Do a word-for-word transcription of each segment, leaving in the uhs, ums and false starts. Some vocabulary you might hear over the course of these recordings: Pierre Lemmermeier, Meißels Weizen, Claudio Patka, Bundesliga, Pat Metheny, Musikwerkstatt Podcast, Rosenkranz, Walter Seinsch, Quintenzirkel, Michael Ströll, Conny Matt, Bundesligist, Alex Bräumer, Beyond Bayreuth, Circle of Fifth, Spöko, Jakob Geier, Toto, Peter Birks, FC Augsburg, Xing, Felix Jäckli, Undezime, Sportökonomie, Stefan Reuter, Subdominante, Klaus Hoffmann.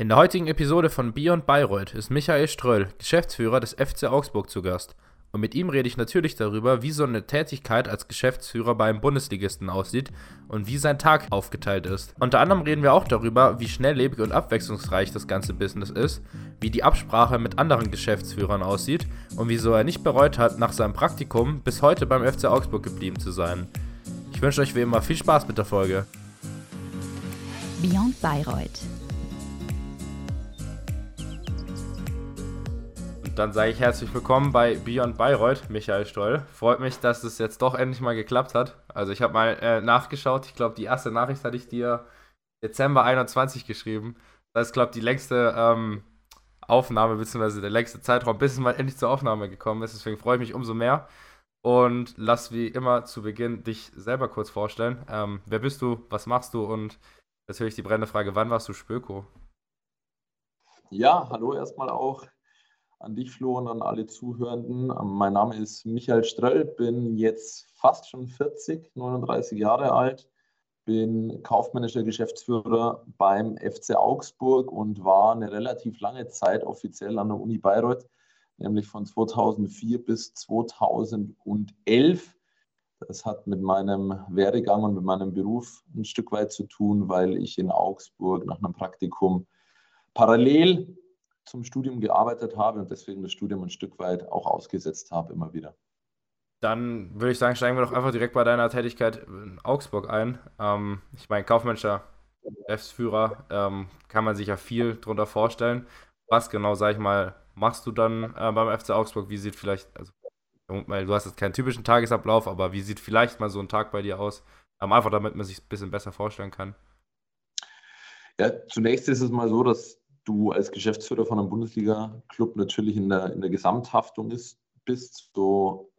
In der heutigen Episode von Beyond Bayreuth ist Michael Ströll, Geschäftsführer des F C Augsburg, zu Gast. Und mit ihm rede ich natürlich darüber, wie so eine Tätigkeit als Geschäftsführer beim Bundesligisten aussieht und wie sein Tag aufgeteilt ist. Unter anderem reden wir auch darüber, wie schnelllebig und abwechslungsreich das ganze Business ist, wie die Absprache mit anderen Geschäftsführern aussieht und wieso er nicht bereut hat, nach seinem Praktikum bis heute beim F C Augsburg geblieben zu sein. Ich wünsche euch wie immer viel Spaß mit der Folge. Beyond Bayreuth. Dann sage ich herzlich willkommen bei Beyond Bayreuth, Michael Ströll. Freut mich, dass es jetzt doch endlich mal geklappt hat. Also ich habe mal äh, nachgeschaut. Ich glaube, die erste Nachricht hatte ich dir Dezember einundzwanzig geschrieben. Das ist, glaube ich, die längste ähm, Aufnahme bzw. der längste Zeitraum, bis es mal endlich zur Aufnahme gekommen ist. Deswegen freue ich mich umso mehr. Und lass wie immer zu Beginn dich selber kurz vorstellen. Ähm, wer bist du? Was machst du? Und natürlich die brennende Frage, wann warst du Spöko? Ja, hallo erstmal auch an dich, Flo, und an alle Zuhörenden. Mein Name ist Michael Ströll, bin jetzt fast schon vierzig, neununddreißig Jahre alt, bin kaufmännischer Geschäftsführer beim F C Augsburg und war eine relativ lange Zeit offiziell an der Uni Bayreuth, nämlich von zweitausendvier bis zweitausendelf. Das hat mit meinem Werdegang und mit meinem Beruf ein Stück weit zu tun, weil ich in Augsburg nach einem Praktikum parallel zum Studium gearbeitet habe und deswegen das Studium ein Stück weit auch ausgesetzt habe, immer wieder. Dann würde ich sagen, steigen wir doch einfach direkt bei deiner Tätigkeit in Augsburg ein. Ähm, ich meine, kaufmännischer Geschäftsführer, ähm, kann man sich ja viel drunter vorstellen. Was genau, sag ich mal, machst du dann äh, beim F C Augsburg? Wie sieht vielleicht, also du hast jetzt keinen typischen Tagesablauf, aber wie sieht vielleicht mal so ein Tag bei dir aus? Ähm, einfach damit man sich ein bisschen besser vorstellen kann. Ja, zunächst ist es mal so, dass du als Geschäftsführer von einem Bundesliga-Club natürlich in der, in der Gesamthaftung ist, bist, so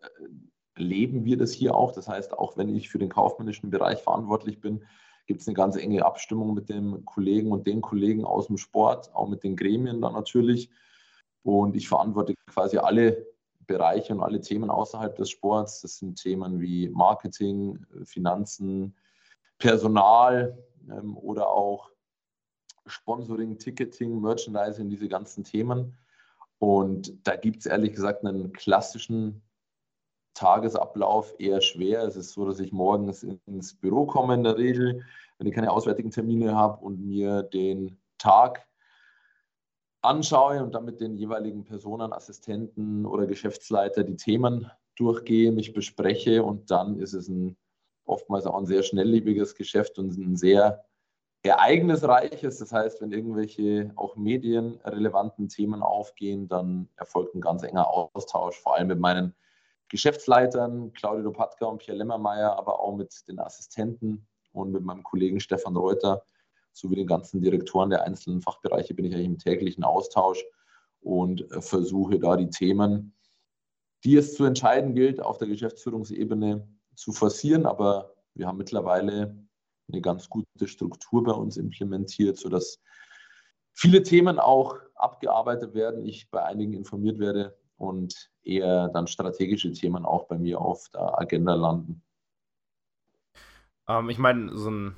leben wir das hier auch. Das heißt, auch wenn ich für den kaufmännischen Bereich verantwortlich bin, gibt es eine ganz enge Abstimmung mit dem Kollegen und den Kollegen aus dem Sport, auch mit den Gremien dann natürlich. Und ich verantworte quasi alle Bereiche und alle Themen außerhalb des Sports. Das sind Themen wie Marketing, Finanzen, Personal ähm, oder auch Sponsoring, Ticketing, Merchandising, diese ganzen Themen. Und da gibt es ehrlich gesagt einen klassischen Tagesablauf eher schwer. Es ist so, dass ich morgens ins Büro komme in der Regel, wenn ich keine auswärtigen Termine habe, und mir den Tag anschaue und dann mit den jeweiligen Personen, Assistenten oder Geschäftsleiter die Themen durchgehe, mich bespreche, und dann ist es ein oftmals auch ein sehr schnelllebiges Geschäft und ein sehr ereignisreiches. Das heißt, wenn irgendwelche auch medienrelevanten Themen aufgehen, dann erfolgt ein ganz enger Austausch, vor allem mit meinen Geschäftsleitern, Claudio Patka und Pierre Lemmermeier, aber auch mit den Assistenten und mit meinem Kollegen Stefan Reuter sowie den ganzen Direktoren der einzelnen Fachbereiche bin ich eigentlich im täglichen Austausch und versuche da die Themen, die es zu entscheiden gilt, auf der Geschäftsführungsebene zu forcieren. Aber wir haben mittlerweile eine ganz gute Struktur bei uns implementiert, sodass viele Themen auch abgearbeitet werden, ich bei einigen informiert werde und eher dann strategische Themen auch bei mir auf der Agenda landen. Ähm, ich meine, so ein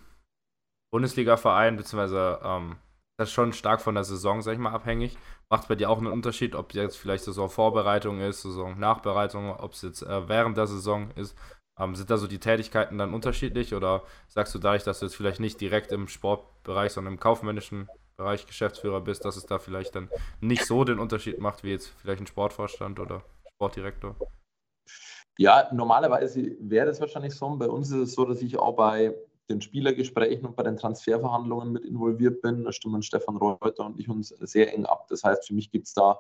Bundesliga-Verein, beziehungsweise ähm, das ist schon stark von der Saison, sag ich mal, abhängig. Macht bei dir auch einen Unterschied, ob jetzt vielleicht Saisonvorbereitung ist, Saisonnachbereitung, ob es jetzt äh, während der Saison ist? Ähm, sind da so die Tätigkeiten dann unterschiedlich, oder sagst du dadurch, dass du jetzt vielleicht nicht direkt im Sportbereich, sondern im kaufmännischen Bereich Geschäftsführer bist, dass es da vielleicht dann nicht so den Unterschied macht, wie jetzt vielleicht ein Sportvorstand oder Sportdirektor? Ja, normalerweise wäre das wahrscheinlich so. Bei uns ist es so, dass ich auch bei den Spielergesprächen und bei den Transferverhandlungen mit involviert bin. Da stimmen Stefan Reuter und ich uns sehr eng ab. Das heißt, für mich gibt es da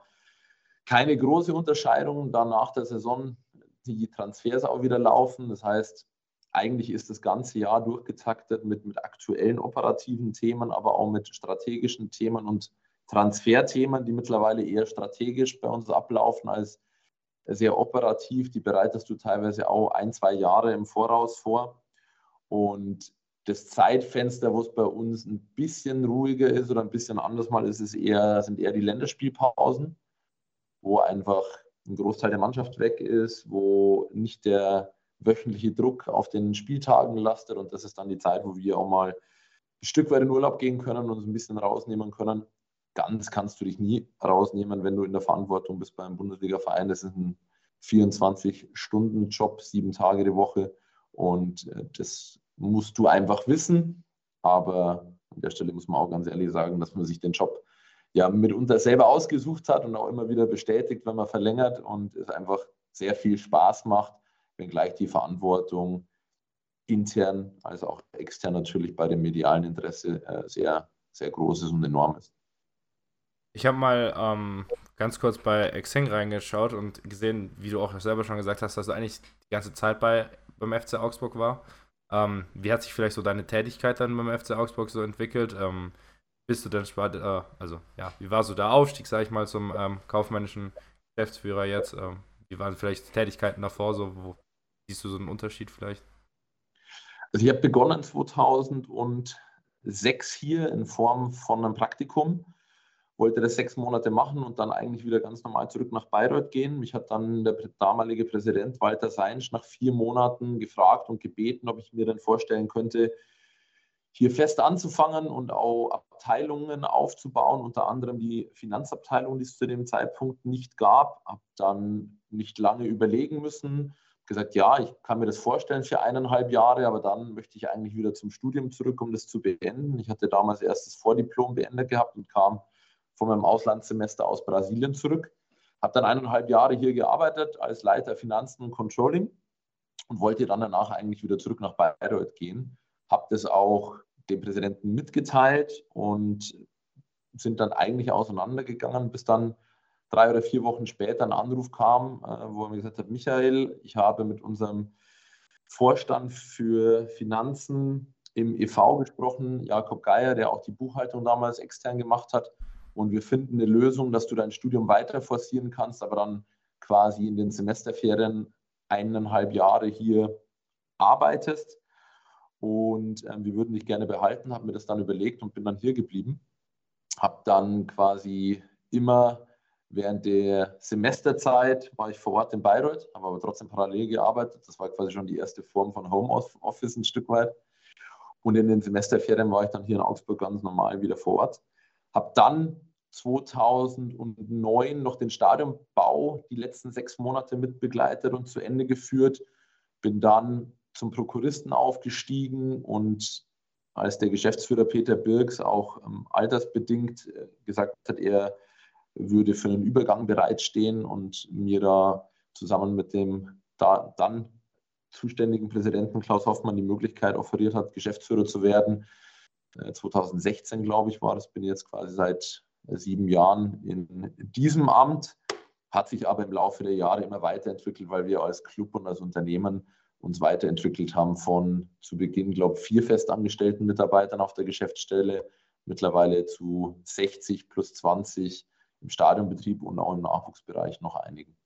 keine große Unterscheidung. Da nach der Saison die Transfers auch wieder laufen. Das heißt, eigentlich ist das ganze Jahr durchgetaktet mit, mit aktuellen operativen Themen, aber auch mit strategischen Themen und Transferthemen, die mittlerweile eher strategisch bei uns ablaufen als sehr operativ. Die bereitest du teilweise auch ein, zwei Jahre im Voraus vor. Und das Zeitfenster, wo es bei uns ein bisschen ruhiger ist oder ein bisschen anders mal ist, ist eher, sind eher die Länderspielpausen, wo einfach ein Großteil der Mannschaft weg ist, wo nicht der wöchentliche Druck auf den Spieltagen lastet, und das ist dann die Zeit, wo wir auch mal ein Stück weit in Urlaub gehen können und uns ein bisschen rausnehmen können ganz kannst du dich nie rausnehmen, wenn du in der Verantwortung bist beim Bundesliga-Verein. Das ist ein vierundzwanzig-Stunden-Job, sieben Tage die Woche, und das musst du einfach wissen. Aber an der Stelle muss man auch ganz ehrlich sagen, dass man sich den Job ja mitunter selber ausgesucht hat und auch immer wieder bestätigt, wenn man verlängert, und es einfach sehr viel Spaß macht, wenngleich die Verantwortung intern, also auch extern natürlich bei dem medialen Interesse sehr, sehr groß ist und enorm ist. Ich habe mal ähm, ganz kurz bei Xing reingeschaut und gesehen, wie du auch selber schon gesagt hast, dass du eigentlich die ganze Zeit bei, beim F C Augsburg war. Ähm, wie hat sich vielleicht so deine Tätigkeit dann beim F C Augsburg so entwickelt? Ähm, bist du denn, äh, also ja, wie war so der Aufstieg, sag ich mal, zum ähm, kaufmännischen Geschäftsführer jetzt? Ähm, wie waren vielleicht Tätigkeiten davor? So, wo siehst du so einen Unterschied vielleicht? Also ich habe begonnen zweitausendsechs hier in Form von einem Praktikum. Wollte das sechs Monate machen und dann eigentlich wieder ganz normal zurück nach Bayreuth gehen. Mich hat dann der damalige Präsident Walter Seinsch nach vier Monaten gefragt und gebeten, ob ich mir dann vorstellen könnte, hier fest anzufangen und auch Abteilungen aufzubauen, unter anderem die Finanzabteilung, die es zu dem Zeitpunkt nicht gab. Habe dann nicht lange überlegen müssen, gesagt, ja, ich kann mir das vorstellen für eineinhalb Jahre, aber dann möchte ich eigentlich wieder zum Studium zurück, um das zu beenden. Ich hatte damals erst das Vordiplom beendet gehabt und kam von meinem Auslandssemester aus Brasilien zurück. Habe dann eineinhalb Jahre hier gearbeitet als Leiter Finanzen und Controlling und wollte dann danach eigentlich wieder zurück nach Bayreuth gehen. Habe das auch dem Präsidenten mitgeteilt und sind dann eigentlich auseinandergegangen, bis dann drei oder vier Wochen später ein Anruf kam, wo er mir gesagt hat, Michael, ich habe mit unserem Vorstand für Finanzen im e V gesprochen, Jakob Geier, der auch die Buchhaltung damals extern gemacht hat. Und wir finden eine Lösung, dass du dein Studium weiter forcieren kannst, aber dann quasi in den Semesterferien eineinhalb Jahre hier arbeitest. Und äh, wir würden dich gerne behalten, habe mir das dann überlegt und bin dann hier geblieben. Habe dann quasi immer während der Semesterzeit, war ich vor Ort in Bayreuth, habe aber trotzdem parallel gearbeitet. Das war quasi schon die erste Form von Homeoffice ein Stück weit. Und in den Semesterferien war ich dann hier in Augsburg ganz normal wieder vor Ort. Habe dann zweitausendneun noch den Stadionbau die letzten sechs Monate mitbegleitet und zu Ende geführt. Bin dann zum Prokuristen aufgestiegen und als der Geschäftsführer Peter Birks auch ähm, altersbedingt äh, gesagt hat, er würde für einen Übergang bereitstehen und mir da zusammen mit dem da, dann zuständigen Präsidenten Klaus Hoffmann die Möglichkeit offeriert hat, Geschäftsführer zu werden, zweitausendsechzehn, glaube ich, war das, bin jetzt quasi seit sieben Jahren in diesem Amt, hat sich aber im Laufe der Jahre immer weiterentwickelt, weil wir als Club und als Unternehmen uns weiterentwickelt haben von zu Beginn, glaube ich, vier festangestellten Mitarbeitern auf der Geschäftsstelle, mittlerweile zu sechzig plus zwanzig im Stadionbetrieb und auch im Nachwuchsbereich noch einigen.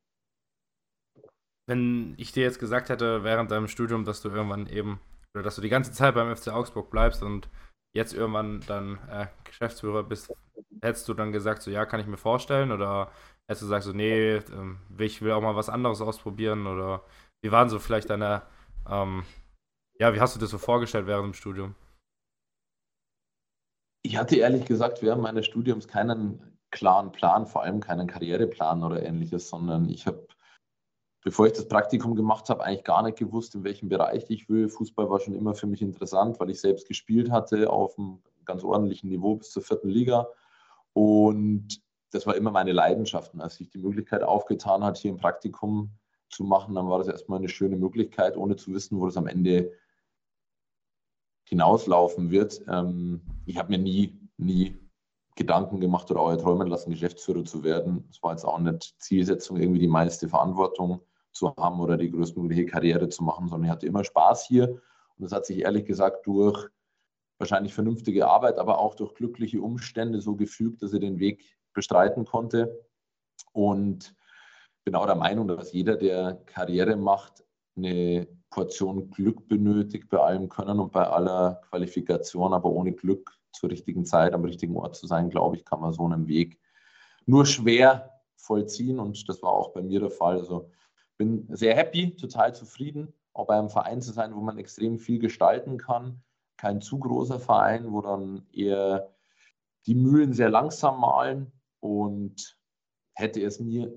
Wenn ich dir jetzt gesagt hätte, während deinem Studium, dass du irgendwann eben, oder dass du die ganze Zeit beim F C Augsburg bleibst und jetzt irgendwann dann äh, Geschäftsführer bist, hättest du dann gesagt, so ja, kann ich mir vorstellen, oder hättest du gesagt, so nee, ähm, ich will auch mal was anderes ausprobieren, oder wie waren so vielleicht deine, ähm, ja, wie hast du das so vorgestellt während dem Studium? Ich hatte ehrlich gesagt während meines Studiums keinen klaren Plan, vor allem keinen Karriereplan oder Ähnliches, sondern ich habe, bevor ich das Praktikum gemacht habe, eigentlich gar nicht gewusst, in welchem Bereich ich will. Fußball war schon immer für mich interessant, weil ich selbst gespielt hatte auf einem ganz ordentlichen Niveau bis zur vierten Liga. Und das war immer meine Leidenschaft. Und als sich die Möglichkeit aufgetan hat, hier ein Praktikum zu machen, dann war das erstmal eine schöne Möglichkeit, ohne zu wissen, wo das am Ende hinauslaufen wird. Ich habe mir nie, nie Gedanken gemacht oder auch erträumen lassen, Geschäftsführer zu werden. Es war jetzt auch nicht Zielsetzung, irgendwie die meiste Verantwortung zu haben oder die größtmögliche Karriere zu machen, sondern ich hatte immer Spaß hier. Und das hat sich ehrlich gesagt durch wahrscheinlich vernünftige Arbeit, aber auch durch glückliche Umstände so gefügt, dass ich den Weg bestreiten konnte. Und bin auch der Meinung, dass jeder, der Karriere macht, eine Portion Glück benötigt, bei allem Können und bei aller Qualifikation, aber ohne Glück zur richtigen Zeit am richtigen Ort zu sein, glaube ich, kann man so einen Weg nur schwer vollziehen. Und das war auch bei mir der Fall. Also bin sehr happy, total zufrieden, auch bei einem Verein zu sein, wo man extrem viel gestalten kann. Kein zu großer Verein, wo dann eher die Mühlen sehr langsam malen und hätte es mir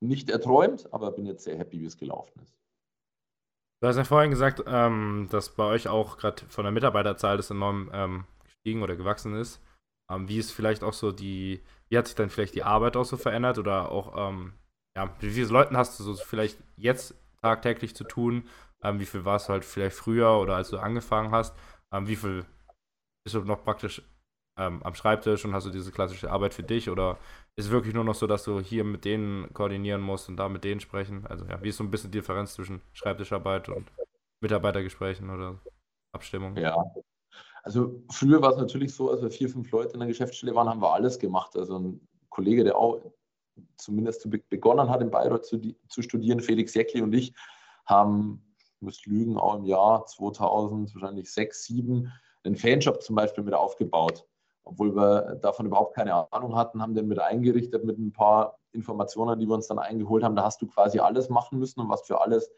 nicht erträumt, aber bin jetzt sehr happy, wie es gelaufen ist. Du hast ja vorhin gesagt, ähm, dass bei euch auch gerade von der Mitarbeiterzahl das enorm ähm, gestiegen oder gewachsen ist. Ähm, wie ist vielleicht auch so die, wie hat sich dann vielleicht die Arbeit auch so verändert oder auch, ähm, ja, wie viele Leuten hast du so vielleicht jetzt tagtäglich zu tun? Ähm, wie viel war es halt vielleicht früher oder als du angefangen hast? Ähm, wie viel bist du noch praktisch ähm, am Schreibtisch und hast du diese klassische Arbeit für dich oder ist es wirklich nur noch so, dass du hier mit denen koordinieren musst und da mit denen sprechen? Also ja, wie ist so ein bisschen die Differenz zwischen Schreibtischarbeit und Mitarbeitergesprächen oder Abstimmung? Ja. Also früher war es natürlich so, als wir vier, fünf Leute in der Geschäftsstelle waren, haben wir alles gemacht. Also ein Kollege, der auch zumindest zu begonnen hat, in Bayreuth zu, zu studieren, Felix Jäckli und ich, haben, ich muss lügen, auch im Jahr zweitausend, wahrscheinlich sechs, sieben, einen Fanshop zum Beispiel mit aufgebaut. Obwohl wir davon überhaupt keine Ahnung hatten, haben den mit eingerichtet mit ein paar Informationen, die wir uns dann eingeholt haben. Da hast du quasi alles machen müssen und warst für alles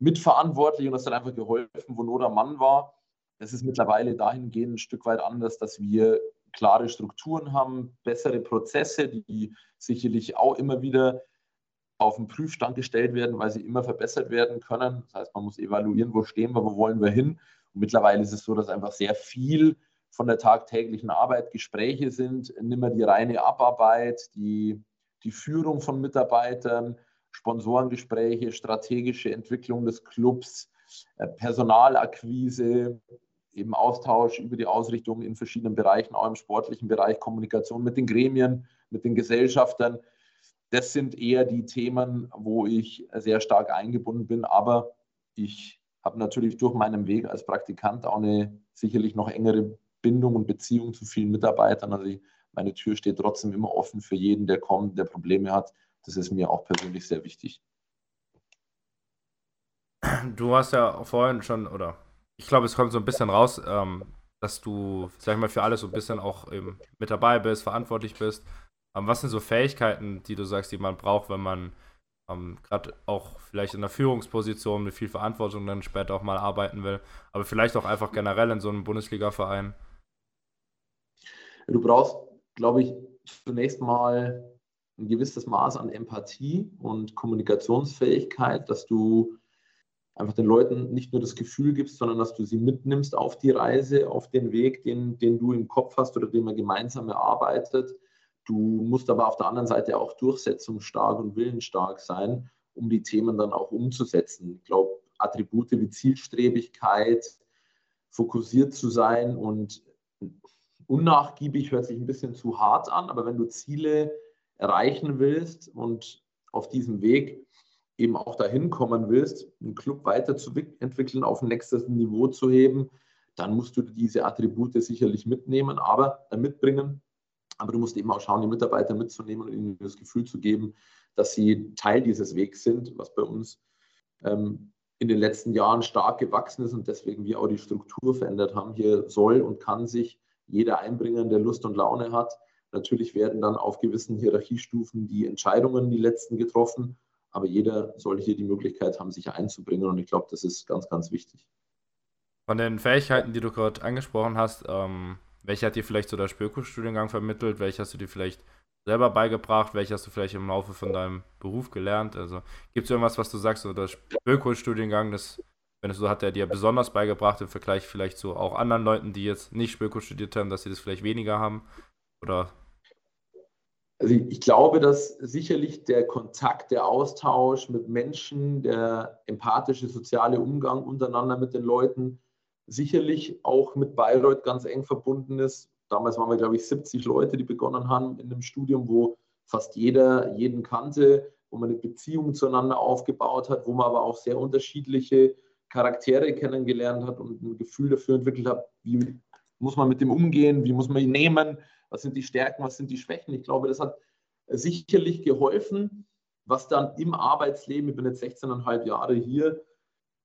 mitverantwortlich und hast dann einfach geholfen, wo nur der Mann war. Das ist mittlerweile dahingehend ein Stück weit anders, dass wir klare Strukturen haben, bessere Prozesse, die sicherlich auch immer wieder auf den Prüfstand gestellt werden, weil sie immer verbessert werden können. Das heißt, man muss evaluieren, wo stehen wir, wo wollen wir hin. Und mittlerweile ist es so, dass einfach sehr viel von der tagtäglichen Arbeit Gespräche sind, nicht mehr die reine Abarbeit, die, die Führung von Mitarbeitern, Sponsorengespräche, strategische Entwicklung des Clubs, Personalakquise, eben Austausch über die Ausrichtung in verschiedenen Bereichen, auch im sportlichen Bereich, Kommunikation mit den Gremien, mit den Gesellschaftern. Das sind eher die Themen, wo ich sehr stark eingebunden bin. Aber ich habe natürlich durch meinen Weg als Praktikant auch eine sicherlich noch engere Bindung und Beziehung zu vielen Mitarbeitern. Also ich, meine Tür steht trotzdem immer offen für jeden, der kommt, der Probleme hat. Das ist mir auch persönlich sehr wichtig. Du hast ja vorhin schon, oder ich glaube, es kommt so ein bisschen raus, ähm, dass du, sag ich mal, für alles so ein bisschen auch eben mit dabei bist, verantwortlich bist. Ähm, was sind so Fähigkeiten, die du sagst, die man braucht, wenn man ähm, gerade auch vielleicht in der Führungsposition mit viel Verantwortung dann später auch mal arbeiten will, aber vielleicht auch einfach generell in so einem Bundesliga-Verein? Du brauchst, glaube ich, zunächst mal ein gewisses Maß an Empathie und Kommunikationsfähigkeit, dass du einfach den Leuten nicht nur das Gefühl gibst, sondern dass du sie mitnimmst auf die Reise, auf den Weg, den, den du im Kopf hast oder den man gemeinsam erarbeitet. Du musst aber auf der anderen Seite auch durchsetzungsstark und willensstark sein, um die Themen dann auch umzusetzen. Ich glaube, Attribute wie Zielstrebigkeit, fokussiert zu sein und unnachgiebig hört sich ein bisschen zu hart an, aber wenn du Ziele erreichen willst und auf diesem Weg eben auch dahin kommen willst, einen Club weiterzuentwickeln, auf ein nächstes Niveau zu heben, dann musst du diese Attribute sicherlich mitnehmen, aber äh, mitbringen. Aber du musst eben auch schauen, die Mitarbeiter mitzunehmen und ihnen das Gefühl zu geben, dass sie Teil dieses Wegs sind, was bei uns ähm, in den letzten Jahren stark gewachsen ist und deswegen wir auch die Struktur verändert haben. Hier soll und kann sich jeder einbringen, der Lust und Laune hat. Natürlich werden dann auf gewissen Hierarchiestufen die Entscheidungen, die letzten getroffen. Aber jeder soll hier die Möglichkeit haben, sich einzubringen und ich glaube, das ist ganz, ganz wichtig. Von den Fähigkeiten, die du gerade angesprochen hast, ähm, welche hat dir vielleicht so der Spöko-Studiengang vermittelt? Welche hast du dir vielleicht selber beigebracht? Welche hast du vielleicht im Laufe von deinem Beruf gelernt? Also gibt es irgendwas, was du sagst, so der Spöko-Studiengang, das, wenn es so hat, der dir besonders beigebracht im Vergleich vielleicht zu auch anderen Leuten, die jetzt nicht Spöko studiert haben, dass sie das vielleicht weniger haben? Oder... Also ich glaube, dass sicherlich der Kontakt, der Austausch mit Menschen, der empathische soziale Umgang untereinander mit den Leuten sicherlich auch mit Bayreuth ganz eng verbunden ist. Damals waren wir, glaube ich, siebzig Leute, die begonnen haben in einem Studium, wo fast jeder jeden kannte, wo man eine Beziehung zueinander aufgebaut hat, wo man aber auch sehr unterschiedliche Charaktere kennengelernt hat und ein Gefühl dafür entwickelt hat, wie muss man mit dem umgehen, wie muss man ihn nehmen, was sind die Stärken, was sind die Schwächen. Ich glaube, das hat sicherlich geholfen, was dann im Arbeitsleben, ich bin jetzt sechzehneinhalb Jahre hier,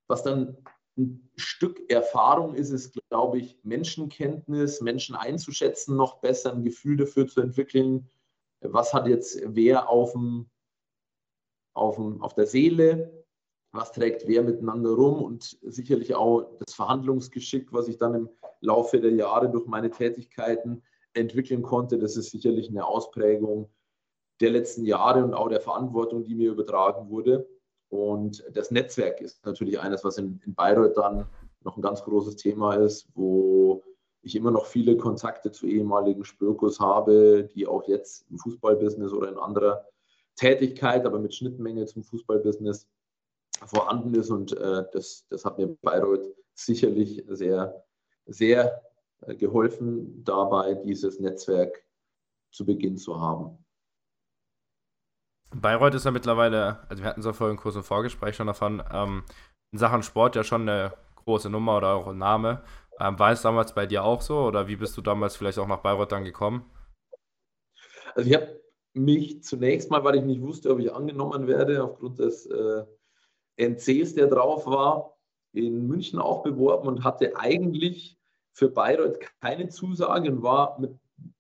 was dann ein Stück Erfahrung ist, ist, glaube ich, Menschenkenntnis, Menschen einzuschätzen noch besser, ein Gefühl dafür zu entwickeln, was hat jetzt wer auf dem, auf dem, auf der Seele, was trägt wer miteinander rum und sicherlich auch das Verhandlungsgeschick, was ich dann im Laufe der Jahre durch meine Tätigkeiten entwickeln konnte. Das ist sicherlich eine Ausprägung der letzten Jahre und auch der Verantwortung, die mir übertragen wurde. Und das Netzwerk ist natürlich eines, was in, in Bayreuth dann noch ein ganz großes Thema ist, wo ich immer noch viele Kontakte zu ehemaligen Spökos habe, die auch jetzt im Fußballbusiness oder in anderer Tätigkeit, aber mit Schnittmenge zum Fußballbusiness vorhanden ist. Und äh, das, das hat mir Bayreuth sicherlich sehr, sehr äh, geholfen, dabei dieses Netzwerk zu Beginn zu haben. Bayreuth ist ja mittlerweile, also wir hatten es ja vorhin kurz im Vorgespräch schon davon, ähm, in Sachen Sport ja schon eine große Nummer oder auch ein Name. Ähm, war es damals bei dir auch so oder wie bist du damals vielleicht auch nach Bayreuth dann gekommen? Also ich habe mich zunächst mal, weil ich nicht wusste, ob ich angenommen werde, aufgrund des äh, N Cs, der drauf war, in München auch beworben und hatte eigentlich für Bayreuth keine Zusage und war mit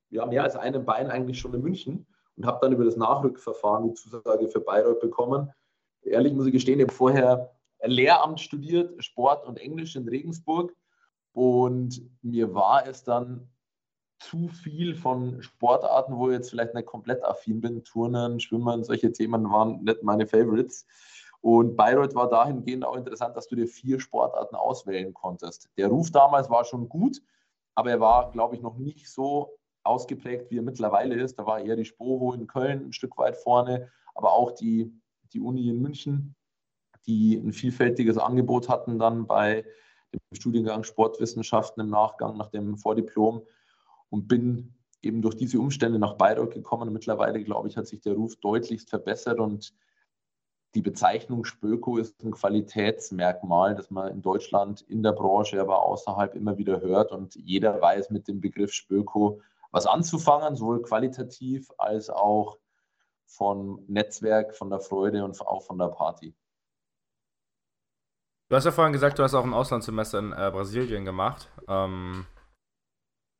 ja, mehr als einem Bein eigentlich schon in München und habe dann über das Nachrückverfahren die Zusage für Bayreuth bekommen. Ehrlich muss ich gestehen, ich habe vorher Lehramt studiert, Sport und Englisch in Regensburg und mir war es dann zu viel von Sportarten, wo ich jetzt vielleicht nicht komplett affin bin. Turnen, Schwimmen, solche Themen waren nicht meine Favorites. Und Bayreuth war dahingehend auch interessant, dass du dir vier Sportarten auswählen konntest. Der Ruf damals war schon gut, aber er war, glaube ich, noch nicht so ausgeprägt, wie er mittlerweile ist. Da war eher die Spoho in Köln ein Stück weit vorne, aber auch die, die Uni in München, die ein vielfältiges Angebot hatten dann bei dem Studiengang Sportwissenschaften im Nachgang nach dem Vordiplom. Und bin eben durch diese Umstände nach Bayreuth gekommen. Und mittlerweile, glaube ich, hat sich der Ruf deutlichst verbessert. Und die Bezeichnung Spöko ist ein Qualitätsmerkmal, das man in Deutschland, in der Branche, aber außerhalb immer wieder hört. Und jeder weiß mit dem Begriff Spöko was anzufangen, sowohl qualitativ als auch vom Netzwerk, von der Freude und auch von der Party. Du hast ja vorhin gesagt, du hast auch ein Auslandssemester in äh, Brasilien gemacht. Ähm,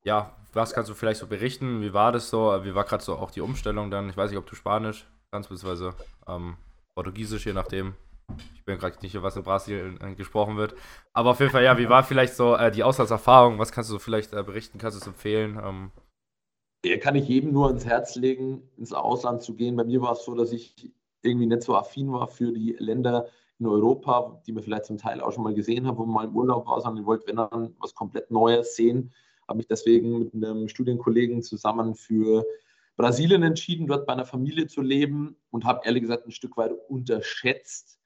ja, was kannst du vielleicht so berichten? Wie war das so? Wie war gerade so auch die Umstellung dann? Ich weiß nicht, ob du Spanisch kannst, beziehungsweise ähm, Portugiesisch, je nachdem. Ich bin gerade nicht, was in Brasilien gesprochen wird. Aber auf jeden Fall, ja, wie war vielleicht so äh, die Auslandserfahrung? Was kannst du so vielleicht äh, berichten? Kannst du es empfehlen? Ähm, kann ich jedem nur ans Herz legen, ins Ausland zu gehen. Bei mir war es so, dass ich irgendwie nicht so affin war für die Länder in Europa, die man vielleicht zum Teil auch schon mal gesehen hat, wo man mal im Urlaub war, sondern ich wollte, wenn dann, was komplett Neues sehen. Habe mich deswegen mit einem Studienkollegen zusammen für Brasilien entschieden, dort bei einer Familie zu leben und habe ehrlich gesagt ein Stück weit unterschätzt.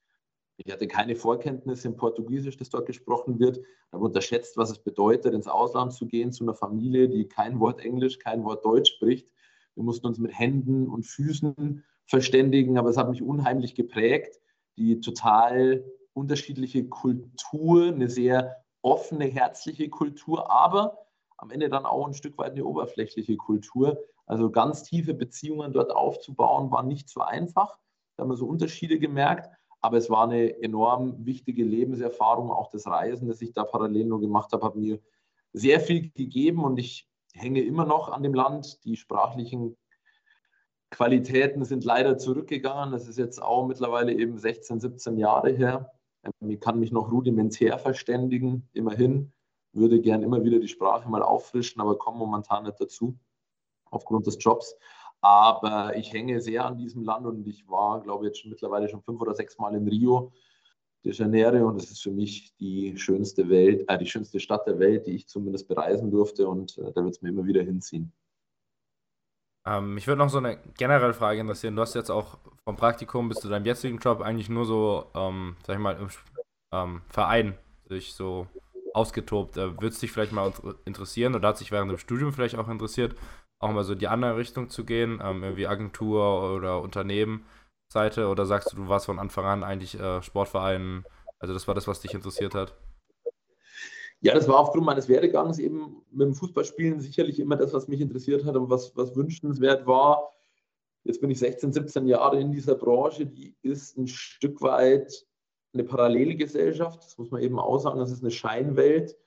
Ich hatte keine Vorkenntnisse im Portugiesisch, das dort gesprochen wird, aber unterschätzt, was es bedeutet, ins Ausland zu gehen, zu einer Familie, die kein Wort Englisch, kein Wort Deutsch spricht. Wir mussten uns mit Händen und Füßen verständigen, aber es hat mich unheimlich geprägt. Die total unterschiedliche Kultur, eine sehr offene, herzliche Kultur, aber am Ende dann auch ein Stück weit eine oberflächliche Kultur. Also ganz tiefe Beziehungen dort aufzubauen, war nicht so einfach. Da haben wir so Unterschiede gemerkt, aber es war eine enorm wichtige Lebenserfahrung, auch das Reisen, das ich da parallel nur gemacht habe, hat mir sehr viel gegeben und ich hänge immer noch an dem Land. Die sprachlichen Qualitäten sind leider zurückgegangen. Das ist jetzt auch mittlerweile eben sechzehn, siebzehn Jahre her. Ich kann mich noch rudimentär verständigen, immerhin. Würde gern immer wieder die Sprache mal auffrischen, aber komme momentan nicht dazu, aufgrund des Jobs. Aber ich hänge sehr an diesem Land und ich war, glaube ich, jetzt schon mittlerweile schon fünf oder sechs Mal in Rio de Janeiro und es ist für mich die schönste Welt, äh, die schönste Stadt der Welt, die ich zumindest bereisen durfte und äh, da wird es mir immer wieder hinziehen. Ähm, ich würde noch so eine generelle Frage interessieren. Du hast jetzt auch vom Praktikum bis zu deinem jetzigen Job eigentlich nur so, ähm, sag ich mal, im ähm, Verein sich so ausgetobt. Würde es dich vielleicht mal interessieren oder hat sich während dem Studium vielleicht auch interessiert, auch mal so in die andere Richtung zu gehen, ähm, irgendwie Agentur oder Unternehmensseite oder sagst du, du warst von Anfang an eigentlich äh, Sportvereinen, also das war das, was dich interessiert hat? Ja, das war aufgrund meines Werdegangs eben mit dem Fußballspielen sicherlich immer das, was mich interessiert hat und was, was wünschenswert war. Jetzt bin ich sechzehn, siebzehn Jahre in dieser Branche, die ist ein Stück weit eine Parallelgesellschaft, das muss man eben auch sagen, das ist eine Scheinwelt,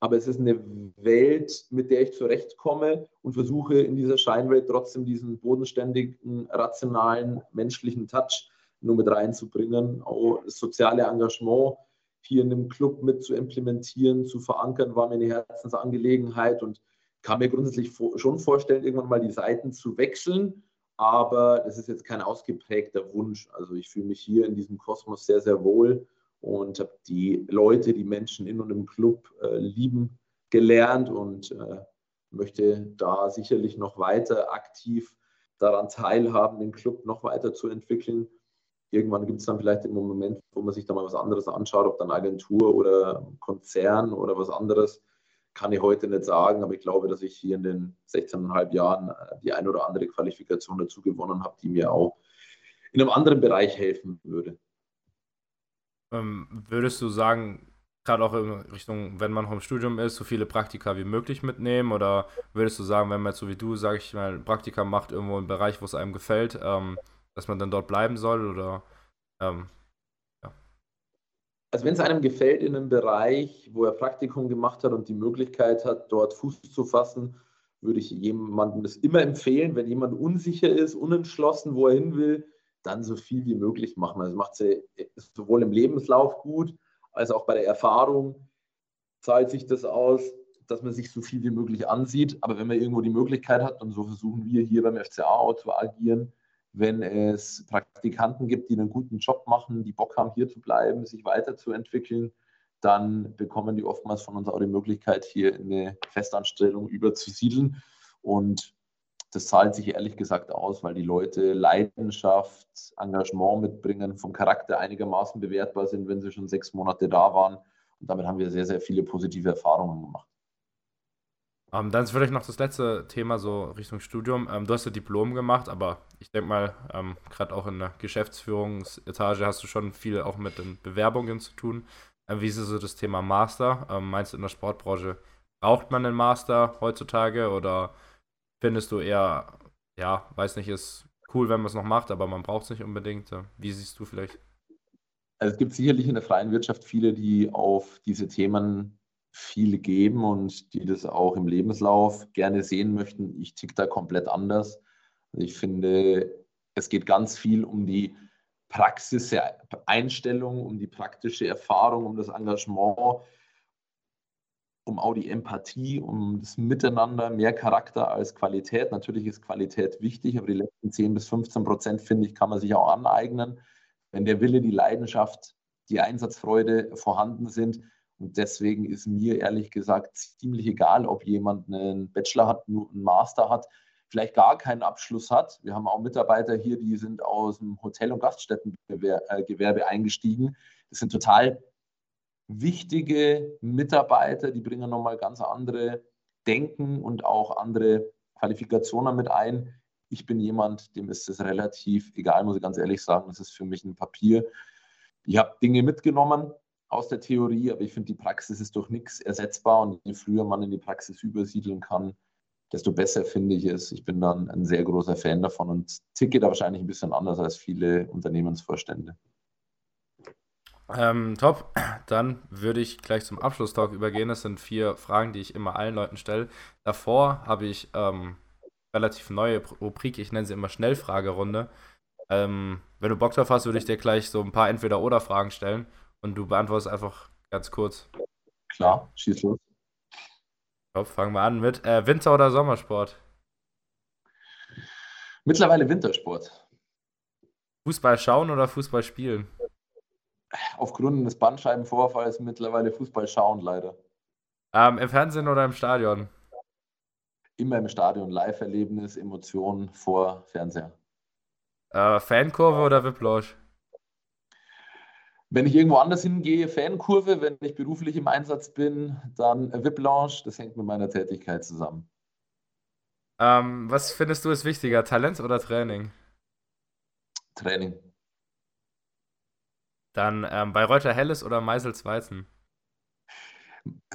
aber es ist eine Welt, mit der ich zurechtkomme und versuche in dieser Scheinwelt trotzdem diesen bodenständigen, rationalen, menschlichen Touch nur mit reinzubringen, auch das soziale Engagement hier in dem Club mit zu implementieren, zu verankern, war mir eine Herzensangelegenheit und kann mir grundsätzlich schon vorstellen, irgendwann mal die Seiten zu wechseln, aber das ist jetzt kein ausgeprägter Wunsch. Also ich fühle mich hier in diesem Kosmos sehr, sehr wohl und habe die Leute, die Menschen in und im Club äh, lieben gelernt und äh, möchte da sicherlich noch weiter aktiv daran teilhaben, den Club noch weiter zu entwickeln. Irgendwann gibt es dann vielleicht den Moment, wo man sich da mal was anderes anschaut, ob dann Agentur oder Konzern oder was anderes, kann ich heute nicht sagen, aber ich glaube, dass ich hier in den sechzehneinhalb Jahren die ein oder andere Qualifikation dazu gewonnen habe, die mir auch in einem anderen Bereich helfen würde. Ähm, würdest du sagen, gerade auch in Richtung, wenn man noch im Studium ist, so viele Praktika wie möglich mitnehmen? Oder würdest du sagen, wenn man jetzt so wie du, sag ich mal, Praktika macht irgendwo im Bereich, wo es einem gefällt, ähm, dass man dann dort bleiben soll? Oder, ähm, ja. Also wenn es einem gefällt in einem Bereich, wo er Praktikum gemacht hat und die Möglichkeit hat, dort Fuß zu fassen, würde ich jemandem das immer empfehlen, wenn jemand unsicher ist, unentschlossen, wo er hin will, dann so viel wie möglich machen. Also macht sie sowohl im Lebenslauf gut, als auch bei der Erfahrung zahlt sich das aus, dass man sich so viel wie möglich ansieht. Aber wenn man irgendwo die Möglichkeit hat, und so versuchen wir hier beim F C Au zu agieren, wenn es Praktikanten gibt, die einen guten Job machen, die Bock haben, hier zu bleiben, sich weiterzuentwickeln, dann bekommen die oftmals von uns auch die Möglichkeit, hier in eine Festanstellung überzusiedeln. Und das zahlt sich ehrlich gesagt aus, weil die Leute Leidenschaft, Engagement mitbringen, vom Charakter einigermaßen bewertbar sind, wenn sie schon sechs Monate da waren. Und damit haben wir sehr, sehr viele positive Erfahrungen gemacht. Um, dann ist vielleicht noch das letzte Thema so Richtung Studium. Um, du hast ja Diplom gemacht, aber ich denke mal, um, gerade auch in der Geschäftsführungsetage hast du schon viel auch mit den Bewerbungen zu tun. Um, wie ist so das Thema Master? Um, meinst du, in der Sportbranche braucht man einen Master heutzutage oder findest du eher, ja, weiß nicht, ist cool, wenn man es noch macht, aber man braucht es nicht unbedingt? Wie siehst du vielleicht? Also es gibt sicherlich in der freien Wirtschaft viele, die auf diese Themen viel geben und die das auch im Lebenslauf gerne sehen möchten. Ich tick da komplett anders. Also ich finde, es geht ganz viel um die Praxiseinstellung, um die praktische Erfahrung, um das Engagement, um auch die Empathie, um das Miteinander, mehr Charakter als Qualität. Natürlich ist Qualität wichtig, aber die letzten zehn bis fünfzehn Prozent, finde ich, kann man sich auch aneignen, wenn der Wille, die Leidenschaft, die Einsatzfreude vorhanden sind. Und deswegen ist mir ehrlich gesagt ziemlich egal, ob jemand einen Bachelor hat, einen Master hat, vielleicht gar keinen Abschluss hat. Wir haben auch Mitarbeiter hier, die sind aus dem Hotel- und Gaststättengewerbe eingestiegen. Das sind total wichtige Mitarbeiter, die bringen nochmal ganz andere Denken und auch andere Qualifikationen mit ein. Ich bin jemand, dem ist das relativ egal, muss ich ganz ehrlich sagen. Das ist für mich ein Papier. Ich habe Dinge mitgenommen aus der Theorie, aber ich finde, die Praxis ist durch nichts ersetzbar und je früher man in die Praxis übersiedeln kann, desto besser finde ich es. Ich bin dann ein sehr großer Fan davon und ticke da wahrscheinlich ein bisschen anders als viele Unternehmensvorstände. Ähm, top, dann würde ich gleich zum Abschlusstalk übergehen. Das sind vier Fragen, die ich immer allen Leuten stelle. Davor habe ich ähm, relativ neue Rubrik, ich nenne sie immer Schnellfragerunde. Ähm, wenn du Bock drauf hast, würde ich dir gleich so ein paar Entweder-Oder-Fragen stellen. Und du beantwortest einfach ganz kurz. Klar, schieß los. Top, fangen wir an mit äh, Winter- oder Sommersport? Mittlerweile Wintersport. Fußball schauen oder Fußball spielen? Aufgrund des Bandscheibenvorfalls mittlerweile Fußball schauen, leider. Ähm, im Fernsehen oder im Stadion? Immer im Stadion. Live-Erlebnis, Emotionen vor Fernseher. Äh, Fankurve oder V I P-Lounge? Wenn ich irgendwo anders hingehe, Fankurve. Wenn ich beruflich im Einsatz bin, dann V I P-Lounge. Das hängt mit meiner Tätigkeit zusammen. Ähm, was findest du ist wichtiger, Talent oder Training? Training. Dann ähm, Bayreuther Helles oder Meißels Weizen?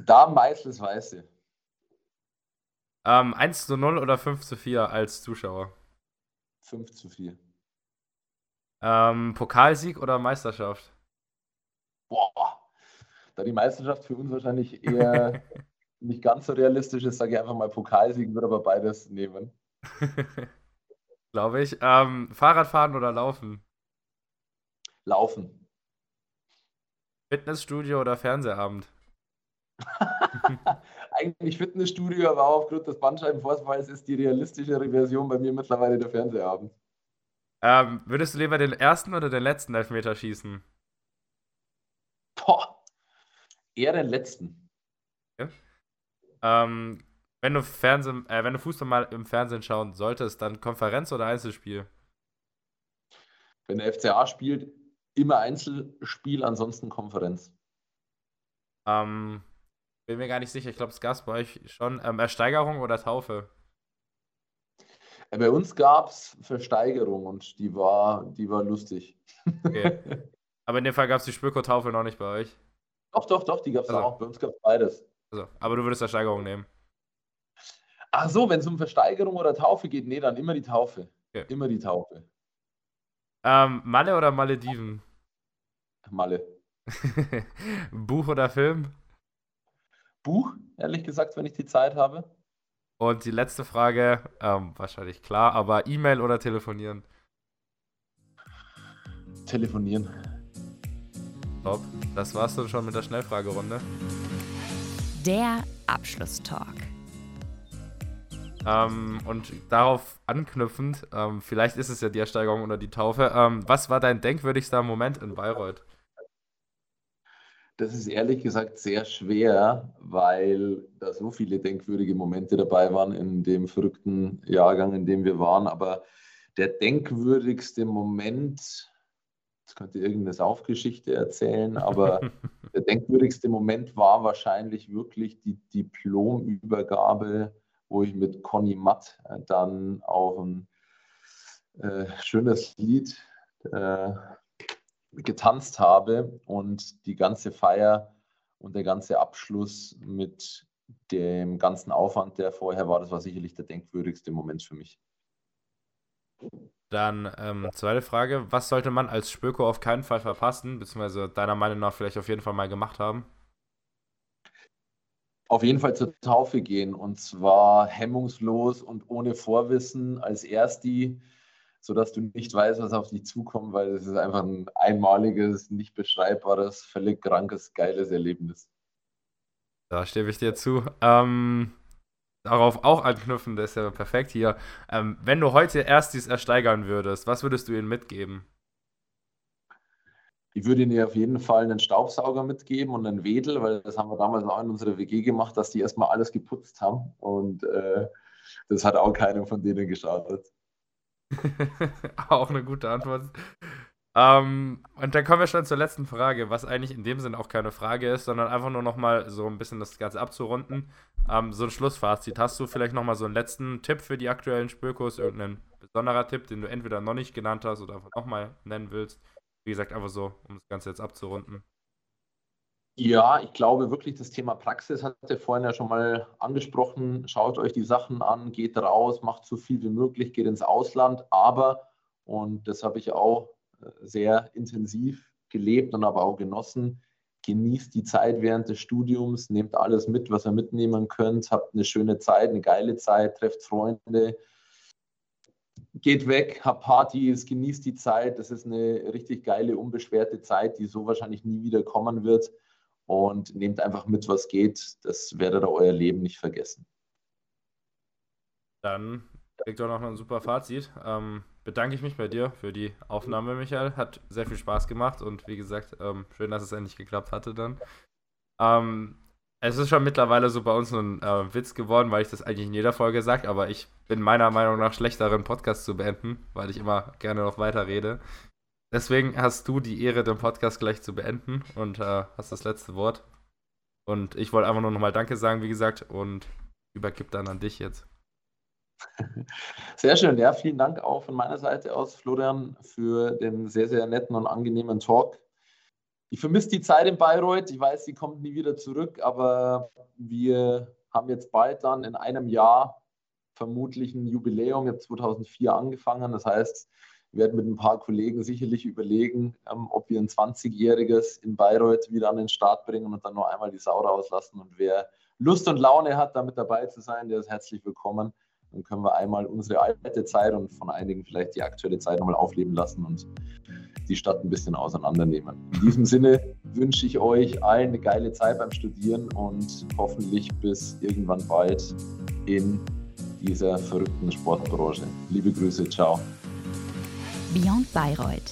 Da Meißels Weiße. Ähm, eins zu null oder fünf zu vier als Zuschauer? fünf zu vier. Ähm, Pokalsieg oder Meisterschaft? Boah, da die Meisterschaft für uns wahrscheinlich eher nicht ganz so realistisch ist, sage ich einfach mal Pokalsieg, würde aber beides nehmen. Glaube ich. Ähm, Fahrradfahren oder Laufen? Laufen. Fitnessstudio oder Fernsehabend? eigentlich Fitnessstudio, aber aufgrund des Bandscheibenvorfalls ist die realistischere Version bei mir mittlerweile der Fernsehabend. Ähm, würdest du lieber den ersten oder den letzten Elfmeter schießen? Boah, eher den letzten. Okay. Ähm, wenn du Fernsehen, äh, wenn du Fußball mal im Fernsehen schauen solltest, dann Konferenz oder Einzelspiel? Wenn der F C A spielt, immer Einzelspiel, ansonsten Konferenz. Ähm, bin mir gar nicht sicher, ich glaube, es gab es bei euch schon. Ähm, Ersteigerung oder Taufe? Bei uns gab es Versteigerung und die war, die war lustig. Okay. Aber in dem Fall gab es die Spürko-Taufe noch nicht bei euch? Doch, doch, doch, die gab es also auch. Bei uns gab es beides. Also, aber du würdest Versteigerung nehmen? Ach so, wenn es um Versteigerung oder Taufe geht, nee, dann immer die Taufe. Okay. Immer die Taufe. Ähm, Malle oder Malediven? Malle. Buch oder Film? Buch, ehrlich gesagt, wenn ich die Zeit habe. Und die letzte Frage, ähm, wahrscheinlich klar, aber E-Mail oder telefonieren? Telefonieren. Top, das war's dann schon mit der Schnellfragerunde. Der Abschlusstalk. Ähm, und darauf anknüpfend, ähm, vielleicht ist es ja die Ersteigerung oder die Taufe, ähm, was war dein denkwürdigster Moment in Bayreuth? Das ist ehrlich gesagt sehr schwer, weil da so viele denkwürdige Momente dabei waren in dem verrückten Jahrgang, in dem wir waren. Aber der denkwürdigste Moment, jetzt könnte irgendeine Saufgeschichte erzählen, aber der denkwürdigste Moment war wahrscheinlich wirklich die Diplomübergabe, wo ich mit Conny Matt dann auch ein äh, schönes Lied äh, getanzt habe und die ganze Feier und der ganze Abschluss mit dem ganzen Aufwand, der vorher war, das war sicherlich der denkwürdigste Moment für mich. Dann ähm, zweite Frage, was sollte man als Spöko auf keinen Fall verpassen, beziehungsweise deiner Meinung nach vielleicht auf jeden Fall mal gemacht haben? Auf jeden Fall zur Taufe gehen, und zwar hemmungslos und ohne Vorwissen als Ersti, sodass du nicht weißt, was auf dich zukommt, weil es ist einfach ein einmaliges, nicht beschreibbares, völlig krankes, geiles Erlebnis. Da stimme ich dir zu. Ähm, darauf auch anknüpfen, das ist ja perfekt hier. Ähm, wenn du heute Erstis ersteigern würdest, was würdest du ihnen mitgeben? Ich würde ihnen auf jeden Fall einen Staubsauger mitgeben und einen Wedel, weil das haben wir damals auch in unserer W G gemacht, dass die erstmal alles geputzt haben, und äh, das hat auch keiner von denen geschadet. Auch eine gute Antwort. Ähm, und dann kommen wir schon zur letzten Frage, was eigentlich in dem Sinn auch keine Frage ist, sondern einfach nur nochmal so ein bisschen das Ganze abzurunden. Ähm, so ein Schlussfazit. Hast du vielleicht nochmal so einen letzten Tipp für die aktuellen Spürkurs? Irgendein besonderer Tipp, den du entweder noch nicht genannt hast oder einfach nochmal nennen willst? Wie gesagt, einfach so, um das Ganze jetzt abzurunden. Ja, ich glaube wirklich, das Thema Praxis hat er vorhin ja schon mal angesprochen. Schaut euch die Sachen an, geht raus, macht so viel wie möglich, geht ins Ausland. Aber, und das habe ich auch sehr intensiv gelebt und aber auch genossen, genießt die Zeit während des Studiums, nehmt alles mit, was ihr mitnehmen könnt, habt eine schöne Zeit, eine geile Zeit, trefft Freunde, geht weg, habt Partys, genießt die Zeit. Das ist eine richtig geile, unbeschwerte Zeit, die so wahrscheinlich nie wieder kommen wird. Und nehmt einfach mit, was geht. Das werdet ihr euer Leben nicht vergessen. Dann kriegt ihr noch ein super Fazit. Ähm, bedanke ich mich bei dir für die Aufnahme, Michael. Hat sehr viel Spaß gemacht. Und wie gesagt, ähm, schön, dass es endlich geklappt hatte dann. Ähm, es ist schon mittlerweile so bei uns ein äh, Witz geworden, weil ich das eigentlich in jeder Folge sage. Aber ich bin meiner Meinung nach schlecht darin, Podcasts zu beenden, weil ich immer gerne noch weiter rede. Deswegen hast du die Ehre, den Podcast gleich zu beenden, und äh, hast das letzte Wort. Und ich wollte einfach nur nochmal Danke sagen, wie gesagt, und übergib dann an dich jetzt. Sehr schön, ja, vielen Dank auch von meiner Seite aus, Florian, für den sehr, sehr netten und angenehmen Talk. Ich vermisse die Zeit in Bayreuth, ich weiß, sie kommt nie wieder zurück, aber wir haben jetzt bald dann in einem Jahr vermutlich ein Jubiläum, ich habe zweitausendvier angefangen, das heißt, wir werden mit ein paar Kollegen sicherlich überlegen, ähm, ob wir ein zwanzigjähriges in Bayreuth wieder an den Start bringen und dann noch einmal die Sau rauslassen. Und wer Lust und Laune hat, damit dabei zu sein, der ist herzlich willkommen. Dann können wir einmal unsere alte Zeit und von einigen vielleicht die aktuelle Zeit nochmal aufleben lassen und die Stadt ein bisschen auseinandernehmen. In diesem Sinne wünsche ich euch allen eine geile Zeit beim Studieren und hoffentlich bis irgendwann bald in dieser verrückten Sportbranche. Liebe Grüße, ciao. Beyond Bayreuth.